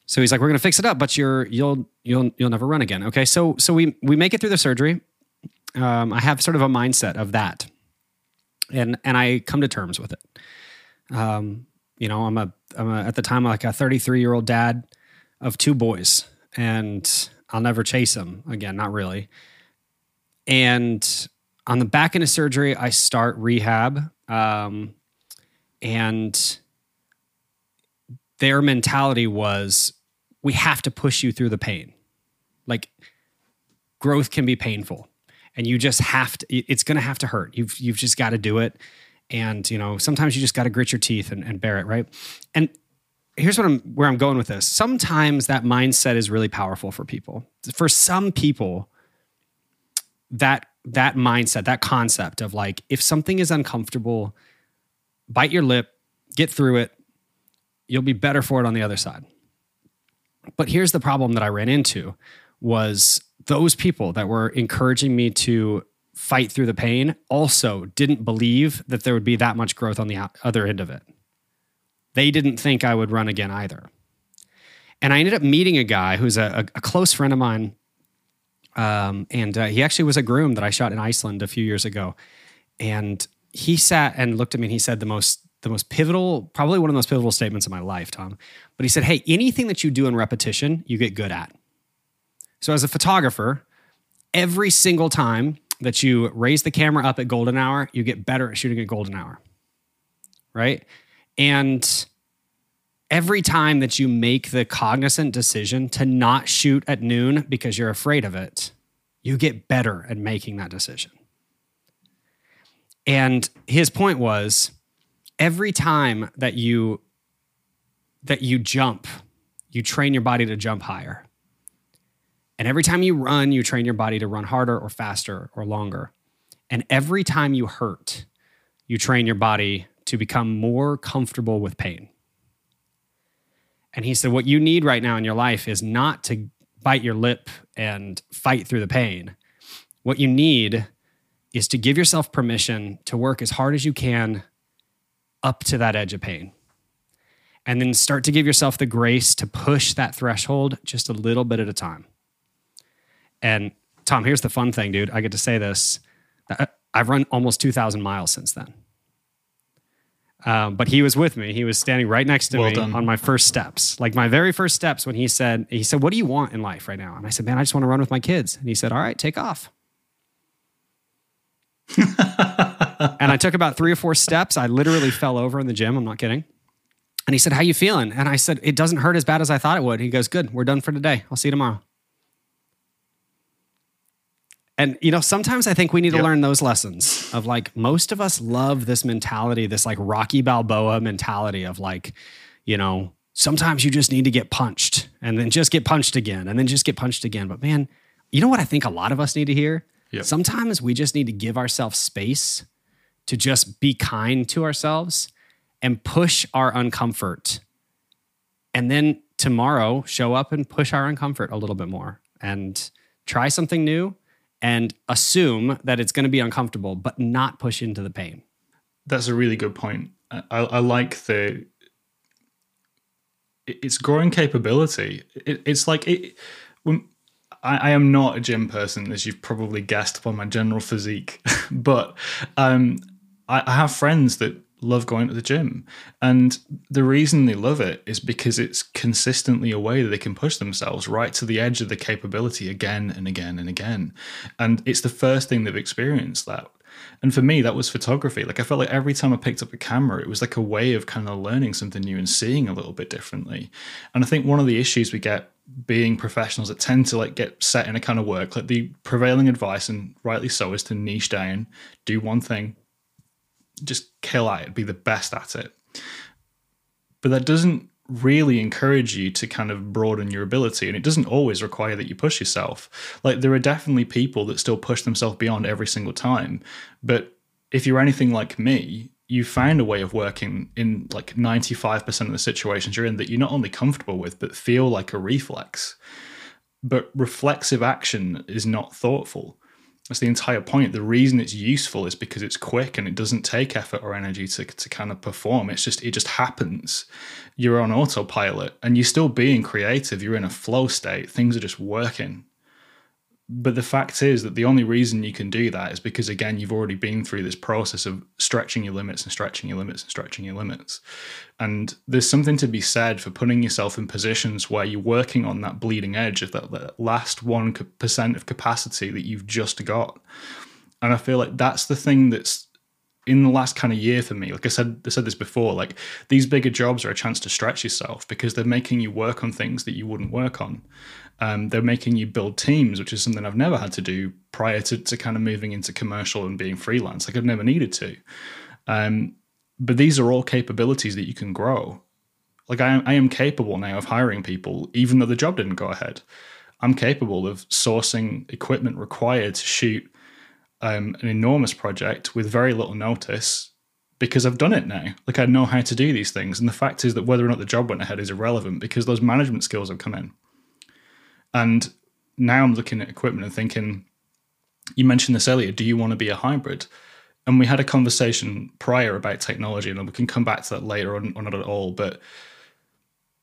So he's like, we're going to fix it up, but you're, you'll, you'll, you'll never run again. Okay. So, so we, we make it through the surgery. Um, I have sort of a mindset of that and, and I come to terms with it. Um, you know, I'm a, I'm a, at the time, like a thirty-three year old dad of two boys, and I'll never chase them again. Not really. And on the back end of surgery, I start rehab. Um, and their mentality was, we have to push you through the pain. Like growth can be painful and you just have to, it's going to have to hurt. You've, you've just got to do it. And, you know, sometimes you just got to grit your teeth and, and bear it. Right. And here's what I'm, where I'm going with this. Sometimes that mindset is really powerful for people. For some people, that that mindset, that concept of like, if something is uncomfortable, bite your lip, get through it, you'll be better for it on the other side. But here's the problem that I ran into was those people that were encouraging me to fight through the pain also didn't believe that there would be that much growth on the other end of it. They didn't think I would run again either. And I ended up meeting a guy who's a, a close friend of mine. Um, and uh, he actually was a groom that I shot in Iceland a few years ago. And he sat and looked at me and he said the most, the most pivotal, probably one of the most pivotal statements of my life, Tom. But he said, hey, anything that you do in repetition, you get good at. So as a photographer, every single time that you raise the camera up at golden hour, you get better at shooting at golden hour, right? And every time that you make the cognizant decision to not shoot at noon because you're afraid of it, you get better at making that decision. And his point was, every time that you that you jump, you train your body to jump higher. And every time you run, you train your body to run harder or faster or longer. And every time you hurt, you train your body to become more comfortable with pain. And he said, what you need right now in your life is not to bite your lip and fight through the pain. What you need is to give yourself permission to work as hard as you can up to that edge of pain. And then start to give yourself the grace to push that threshold just a little bit at a time. And Tom, here's the fun thing, dude. I get to say this. I've run almost two thousand miles since then. Um, but he was with me. He was standing right next to well me done. on my first steps. Like my very first steps when he said, he said, what do you want in life right now? And I said, man, I just want to run with my kids. And he said, all right, take off. And I took about three or four steps. I literally fell over in the gym. I'm not kidding. And he said, how you feeling? And I said, it doesn't hurt as bad as I thought it would. He goes, good, we're done for today. I'll see you tomorrow. And, you know, sometimes I think we need yep. to learn those lessons of like, most of us love this mentality, this like Rocky Balboa mentality of like, you know, sometimes you just need to get punched and then just get punched again and then just get punched again. But man, you know what I think a lot of us need to hear? Yep. Sometimes we just need to give ourselves space to just be kind to ourselves and push our uncomfort. And then tomorrow show up and push our uncomfort a little bit more and try something new. And assume that it's going to be uncomfortable, but not push into the pain. That's a really good point. I, I like the... It's growing capability. It, it's like... It, when, I, I am not a gym person, as you've probably guessed upon my general physique. But um, I, I have friends that love going to the gym. And the reason they love it is because it's consistently a way that they can push themselves right to the edge of the capability again and again and again. And it's the first thing they've experienced that. And for me, that was photography. Like I felt like every time I picked up a camera, it was like a way of kind of learning something new and seeing a little bit differently. And I think one of the issues we get being professionals that tend to like get set in a kind of work, like the prevailing advice, and rightly so, is to niche down, do one thing, just kill at it, be the best at it. But that doesn't really encourage you to kind of broaden your ability, and it doesn't always require that you push yourself. Like there are definitely people that still push themselves beyond every single time. But if you're anything like me, you find a way of working in like ninety-five percent of the situations you're in that you're not only comfortable with, but feel like a reflex. But reflexive action is not thoughtful. That's the entire point. The reason it's useful is because it's quick and it doesn't take effort or energy to, to kind of perform. It's just, it just happens. You're on autopilot and you're still being creative. You're in a flow state. Things are just working. But the fact is that the only reason you can do that is because, again, you've already been through this process of stretching your limits and stretching your limits and stretching your limits. And there's something to be said for putting yourself in positions where you're working on that bleeding edge of that, that last one percent of capacity that you've just got. And I feel like that's the thing that's in the last kind of year for me. Like I said, I said this before, like these bigger jobs are a chance to stretch yourself because they're making you work on things that you wouldn't work on. Um, they're making you build teams, which is something I've never had to do prior to, to kind of moving into commercial and being freelance. Like I've never needed to. Um, but these are all capabilities that you can grow. Like I am, I am capable now of hiring people, even though the job didn't go ahead. I'm capable of sourcing equipment required to shoot um, an enormous project with very little notice because I've done it now. Like I know how to do these things. And the fact is that whether or not the job went ahead is irrelevant because those management skills have come in. And now I'm looking at equipment and thinking, you mentioned this earlier, do you want to be a hybrid? And we had a conversation prior about technology, and we can come back to that later on, or not at all. But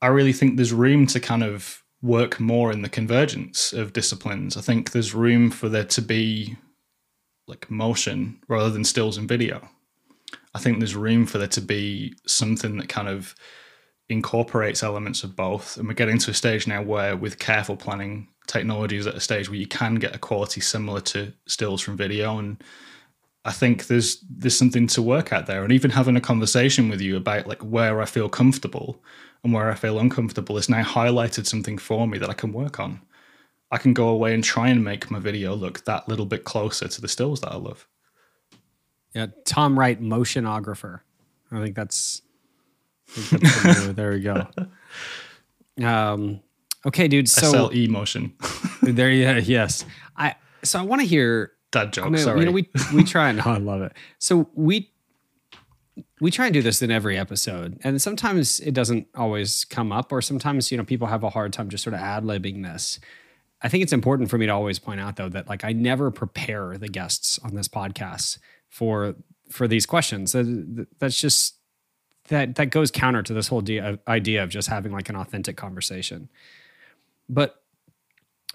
I really think there's room to kind of work more in the convergence of disciplines. I think there's room for there to be like motion rather than stills and video. I think there's room for there to be something that kind of incorporates elements of both. And we're getting to a stage now where, with careful planning, technology is at a stage where you can get a quality similar to stills from video. And I think there's there's something to work at there. And even having a conversation with you about like where I feel comfortable and where I feel uncomfortable has now highlighted something for me that I can work on. I can go away and try and make my video look that little bit closer to the stills that I love. Yeah, Tom Wright, motionographer. I think that's, I think that's the there we go. Um, okay, dude. So S L E motion. There you yeah, yes. I so I want to hear. Dad joke, I mean, sorry. You know, we, we try and... oh, I love it. So we we try and do this in every episode. And sometimes it doesn't always come up, or sometimes, you know, people have a hard time just sort of ad-libbing this. I think it's important for me to always point out, though, that like I never prepare the guests on this podcast for for these questions. That, that's just... That, that goes counter to this whole de- idea of just having like an authentic conversation. But...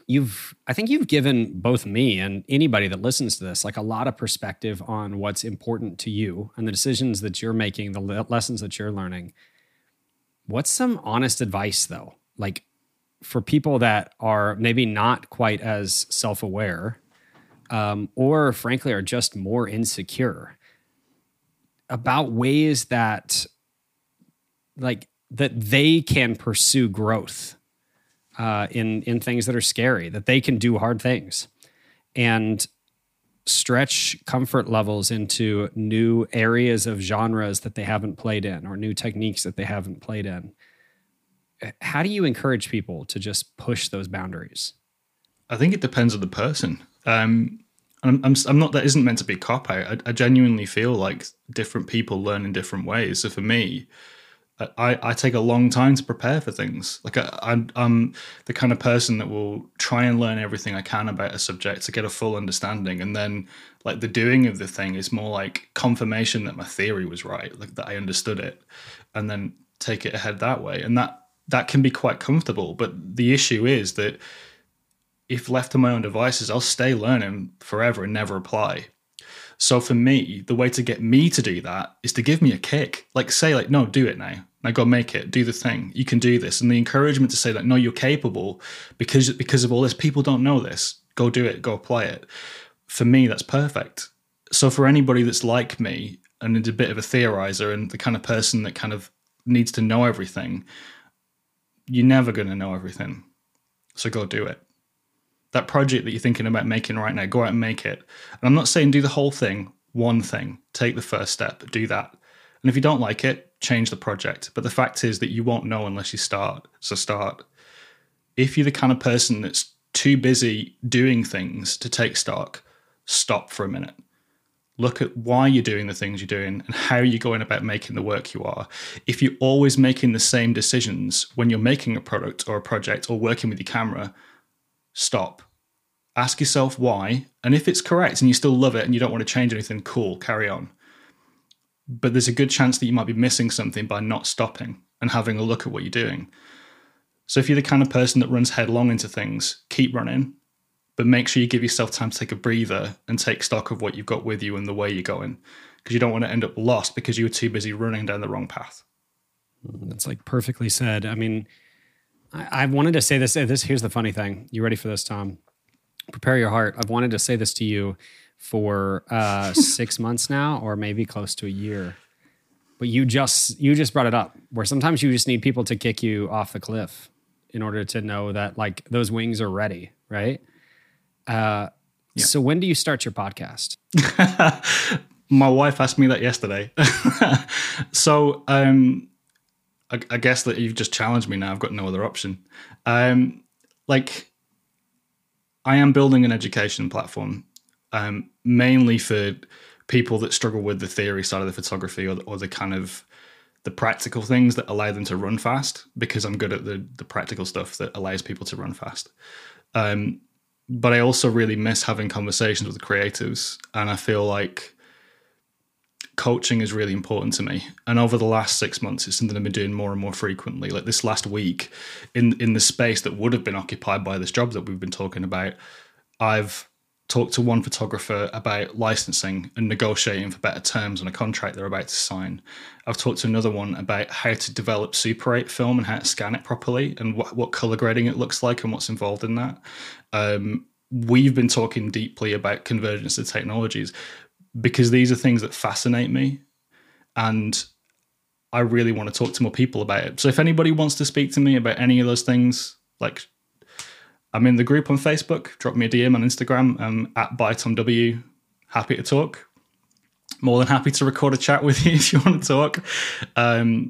You've, I think you've given both me and anybody that listens to this, like a lot of perspective on what's important to you and the decisions that you're making, the le- lessons that you're learning. What's some honest advice though? Like for people that are maybe not quite as self-aware, um, or frankly are just more insecure about ways that like, that they can pursue growth Uh, in in things that are scary, that they can do hard things and stretch comfort levels into new areas of genres that they haven't played in, or new techniques that they haven't played in. How do you encourage people to just push those boundaries? I think it depends on the person. Um, I'm, I'm, I'm not, that isn't meant to be cop out. I, I genuinely feel like different people learn in different ways. So for me, I, I take a long time to prepare for things. Like I, I'm, I'm the kind of person that will try and learn everything I can about a subject to get a full understanding. And then like the doing of the thing is more like confirmation that my theory was right, like that I understood it, and then take it ahead that way. And that, that can be quite comfortable. But the issue is that if left to my own devices, I'll stay learning forever and never apply. So for me, the way to get me to do that is to give me a kick. Like say like, no, do it now. Now go make it, do the thing. You can do this. And the encouragement to say that, no, you're capable because, because of all this. People don't know this. Go do it. Go apply it. For me, that's perfect. So for anybody that's like me and is a bit of a theorizer and the kind of person that kind of needs to know everything, you're never going to know everything. So go do it. That project that you're thinking about making right now, go out and make it. And I'm not saying do the whole thing, one thing, take the first step, do that. And if you don't like it, change the project. But the fact is that you won't know unless you start. So start. If you're the kind of person that's too busy doing things to take stock, stop for a minute. Look at why you're doing the things you're doing and how you're going about making the work you are. If you're always making the same decisions when you're making a product or a project or working with your camera, stop. Ask yourself why. And if it's correct and you still love it and you don't want to change anything, cool, carry on. But there's a good chance that you might be missing something by not stopping and having a look at what you're doing. So if you're the kind of person that runs headlong into things, keep running, but make sure you give yourself time to take a breather and take stock of what you've got with you and the way you're going, because you don't want to end up lost because you were too busy running down the wrong path. That's like perfectly said. I mean, I wanted to say this, this, here's the funny thing. You ready for this, Tom? Prepare your heart. I've wanted to say this to you for uh, six months now, or maybe close to a year. But you just, you just brought it up, where sometimes you just need people to kick you off the cliff in order to know that like those wings are ready, right? Uh, yeah. So when do you start your podcast? My wife asked me that yesterday. So, um, I, I guess that you've just challenged me now. I've got no other option. Um, like, I am building an education platform, um, mainly for people that struggle with the theory side of the photography, or, or the kind of the practical things that allow them to run fast, because I'm good at the, the practical stuff that allows people to run fast. Um, but I also really miss having conversations with creatives, and I feel like coaching is really important to me. And over the last six months, it's something I've been doing more and more frequently. Like this last week, in, in the space that would have been occupied by this job that we've been talking about, I've talked to one photographer about licensing and negotiating for better terms on a contract they're about to sign. I've talked to another one about how to develop Super eight film and how to scan it properly, and what, what color grading it looks like and what's involved in that. Um, we've been talking deeply about convergence of technologies, because these are things that fascinate me, and I really want to talk to more people about it. So if anybody wants to speak to me about any of those things, like, I'm in the group on Facebook. Drop me a D M on Instagram. I'm at ByTomW. Happy to talk. More than happy to record a chat with you if you want to talk. Um,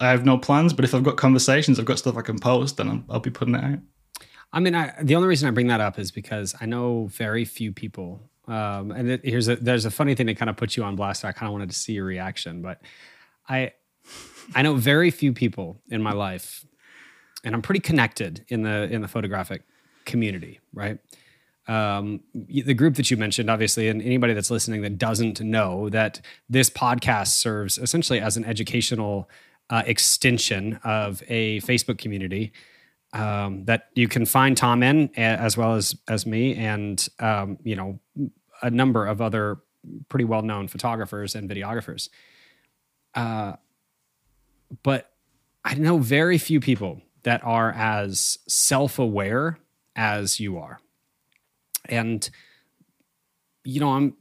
I have no plans, but if I've got conversations, I've got stuff I can post, then I'll, I'll be putting it out. I mean, I, the only reason I bring that up is because I know very few people. Um, and it, here's a, there's a funny thing that kind of puts you on blast. I kind of wanted to see your reaction, but I I know very few people in my life. And I'm pretty connected in the in the photographic community, right? Um, the group that you mentioned, obviously, and anybody that's listening that doesn't know that this podcast serves essentially as an educational uh, extension of a Facebook community um, that you can find Tom in, as well as as me, and um, you know, a number of other pretty well-known photographers and videographers. Uh, but I know very few people that are as self-aware as you are. And, you know, I'm,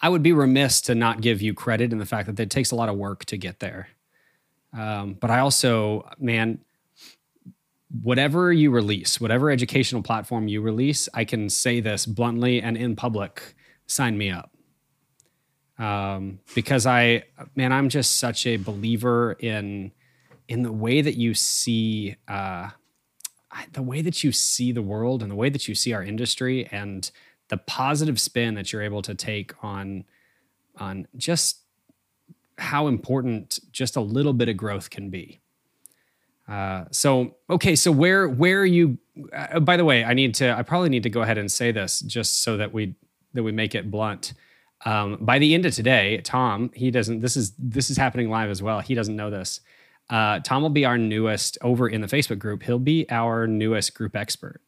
I would be remiss to not give you credit in the fact that it takes a lot of work to get there. Um, but I also, man, whatever you release, whatever educational platform you release, I can say this bluntly and in public, sign me up. Um, because I, man, I'm just such a believer in in the way that you see uh, the way that you see the world and the way that you see our industry, and the positive spin that you're able to take on, on just how important just a little bit of growth can be. Uh, so, okay. So where, where are you, uh, by the way, I need to, I probably need to go ahead and say this just so that we, that we make it blunt. Um, by the end of today, Tom, he doesn't, this is, this is happening live as well. He doesn't know this. Uh, Tom will be our newest over in the Facebook group. He'll be our newest group expert.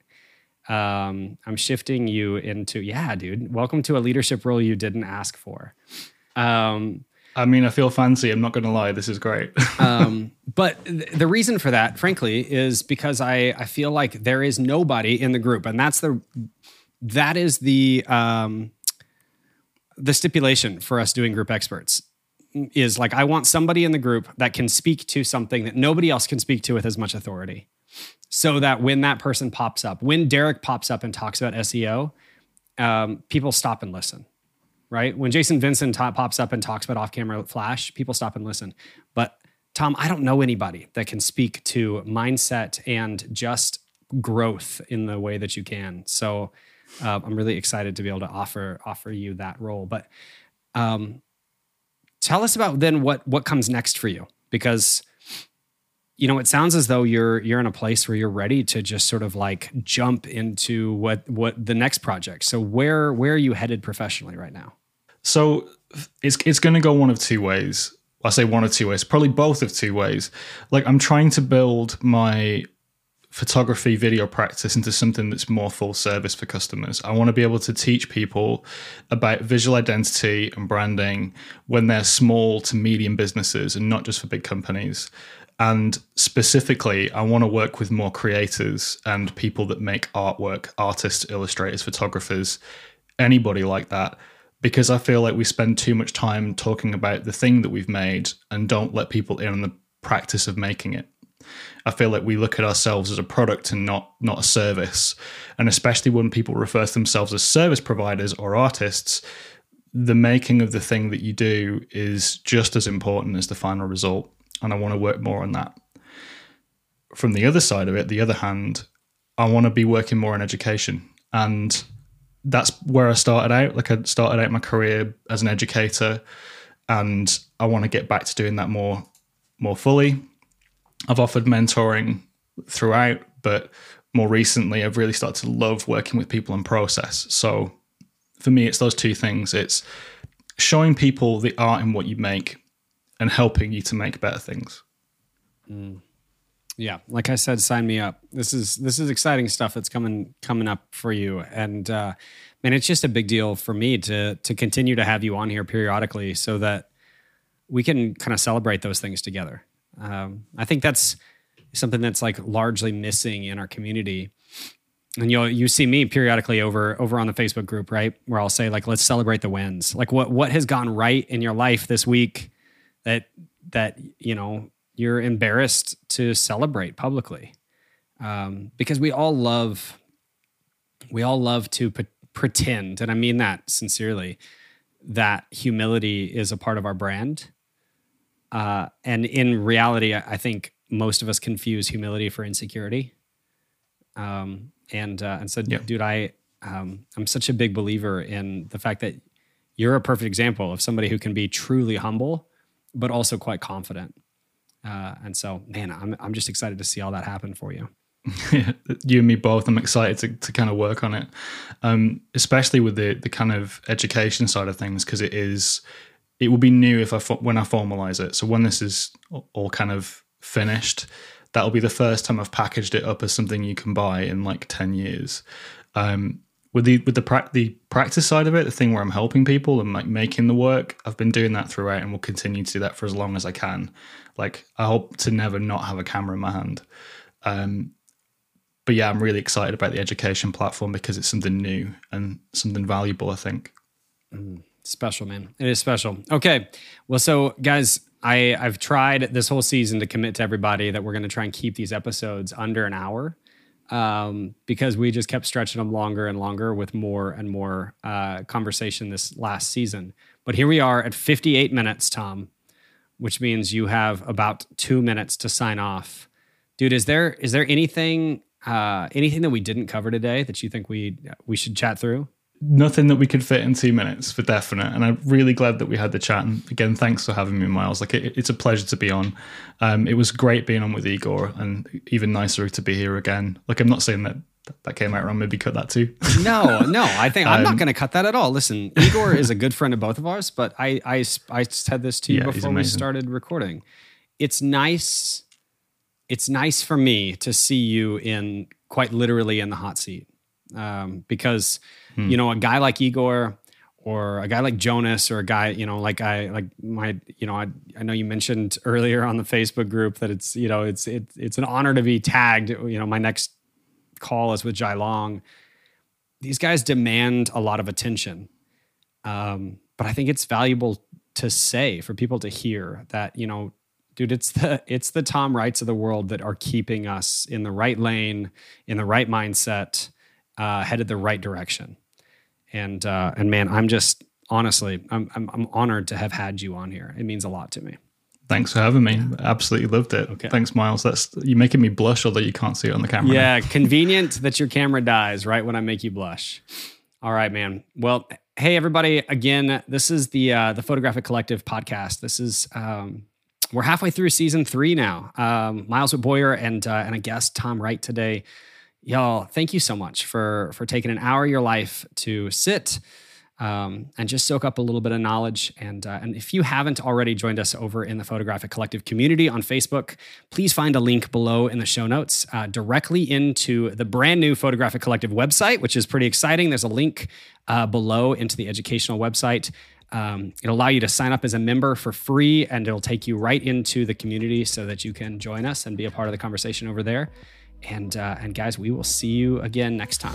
Um, I'm shifting you into, yeah, dude, welcome to a leadership role you didn't ask for. Um, I mean, I feel fancy. I'm not going to lie. This is great. um, but th- the reason for that, frankly, is because I, I feel like there is nobody in the group, and that's the, that is the, um, the stipulation for us doing group experts. Is like, I want somebody in the group that can speak to something that nobody else can speak to with as much authority, so that when that person pops up, when Derek pops up and talks about S E O, um, people stop and listen, right? When Jason Vinson t- pops up and talks about off-camera flash, people stop and listen. But Tom, I don't know anybody that can speak to mindset and just growth in the way that you can. So uh, I'm really excited to be able to offer, offer you that role. But, um, tell us about then what, what comes next for you, because, you know, it sounds as though you're, you're in a place where you're ready to just sort of like jump into what, what the next project. So where, where are you headed professionally right now? So it's, it's going to go one of two ways. I say one of two ways, probably both of two ways. Like, I'm trying to build my photography video practice into something that's more full service for customers. I want to be able to teach people about visual identity and branding when they're small to medium businesses and not just for big companies. And specifically, I want to work with more creators and people that make artwork, artists, illustrators, photographers, anybody like that, because I feel like we spend too much time talking about the thing that we've made and don't let people in on the practice of making it. I feel like we look at ourselves as a product and not not a service. And especially when people refer to themselves as service providers or artists, the making of the thing that you do is just as important as the final result. and I want to work more on that. From the other side of it, the other hand, I want to be working more in education. And that's where I started out. Like, I started out my career as an educator, and I want to get back to doing that more, more fully. I've offered mentoring throughout, but more recently I've really started to love working with people and process. So for me, it's those two things. It's showing people the art in what you make and helping you to make better things. Mm. Yeah. Like I said, sign me up. This is, this is exciting stuff that's coming, coming up for you. And, uh, man, it's just a big deal for me to, to continue to have you on here periodically so that we can kind of celebrate those things together. Um, I think that's something that's like largely missing in our community. And you'll, you see me periodically over, over on the Facebook group, right? Where I'll say, like, let's celebrate the wins. Like, what, what has gone right in your life this week that, that, you know, you're embarrassed to celebrate publicly, um, because we all love, we all love to p- pretend, and I mean that sincerely, that humility is a part of our brand. Uh, and in reality, I, I think most of us confuse humility for insecurity. Um, and uh, and so, yeah. dude, I um, I'm such a big believer in the fact that you're a perfect example of somebody who can be truly humble, but also quite confident. Uh, and so, man, I'm I'm just excited to see all that happen for you. You and me both. I'm excited to, to kind of work on it, um, especially with the the kind of education side of things, because it is it will be new if I when I formalize it. So when this is all kind of finished, that'll be the first time I've packaged it up as something you can buy in like ten years. Um, with the with the, pra- the practice side of it, the thing where I'm helping people and like making the work, I've been doing that throughout and will continue to do that for as long as I can. Like, I hope to never not have a camera in my hand. Um, but yeah, I'm really excited about the education platform because it's something new and something valuable, I think. Mm, special, man. It is special. Okay. Well, so guys, I, I've tried this whole season to commit to everybody that we're going to try and keep these episodes under an hour, um, because we just kept stretching them longer and longer with more and more uh, conversation this last season. But here we are at fifty-eight minutes, Tom, which means you have about two minutes to sign off. Dude, is there is there anything uh, anything that we didn't cover today that you think we we should chat through? Nothing that we could fit in two minutes for definite. And I'm really glad that we had the chat. And again, thanks for having me, Miles. Like, it, it's a pleasure to be on. Um, it was great being on with Igor, and even nicer to be here again. Like, I'm not saying that that came out wrong. Maybe cut that too. no, no, I think I'm um, not going to cut that at all. Listen, Igor is a good friend of both of ours, but I, I, I said this to you yeah, before we started recording. It's nice. It's nice for me to see you in quite literally in the hot seat. Um, because, hmm. you know, a guy like Igor or a guy like Jonas or a guy, you know, like I, like my, you know, I, I know you mentioned earlier on the Facebook group that it's, you know, it's, it's, it's an honor to be tagged. You know, my next call is with Jai Long. These guys demand a lot of attention. Um, but I think it's valuable to say for people to hear that, you know, dude, it's the, it's the Tom Wrights of the world that are keeping us in the right lane, in the right mindset, Uh, headed the right direction. And uh, and man, I'm just honestly, I'm, I'm I'm honored to have had you on here. It means a lot to me. Thanks for having me. Yeah. Absolutely loved it. Okay. Thanks, Miles. That's you're making me blush, although you can't see it on the camera. Yeah, convenient that your camera dies right when I make you blush. All right, man. Well, hey everybody. Again, this is the uh, the Photographic Collective podcast. This is um, we're halfway through season three now. Um, Miles Witt-Boyer and uh, and a guest, Tom Wright, today. Y'all, thank you so much for, for taking an hour of your life to sit um, and just soak up a little bit of knowledge. And uh, and if you haven't already joined us over in the Photographic Collective community on Facebook, please find a link below in the show notes uh, directly into the brand new Photographic Collective website, which is pretty exciting. There's a link uh, below into the educational website. Um, it'll allow you to sign up as a member for free, and it'll take you right into the community so that you can join us and be a part of the conversation over there. And uh, and guys, we will see you again next time.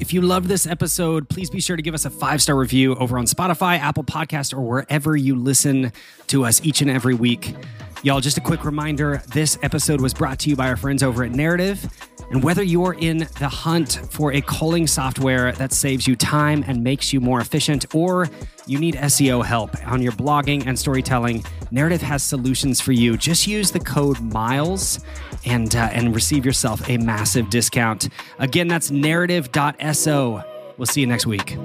If you loved this episode, please be sure to give us a five-star review over on Spotify, Apple Podcasts, or wherever you listen to us each and every week. Y'all, just a quick reminder, this episode was brought to you by our friends over at Narrative. And whether you're in the hunt for a culling software that saves you time and makes you more efficient, or you need S E O help on your blogging and storytelling, Narrative has solutions for you. Just use the code MILES and, uh, and receive yourself a massive discount. Again, that's narrative dot S O. We'll see you next week.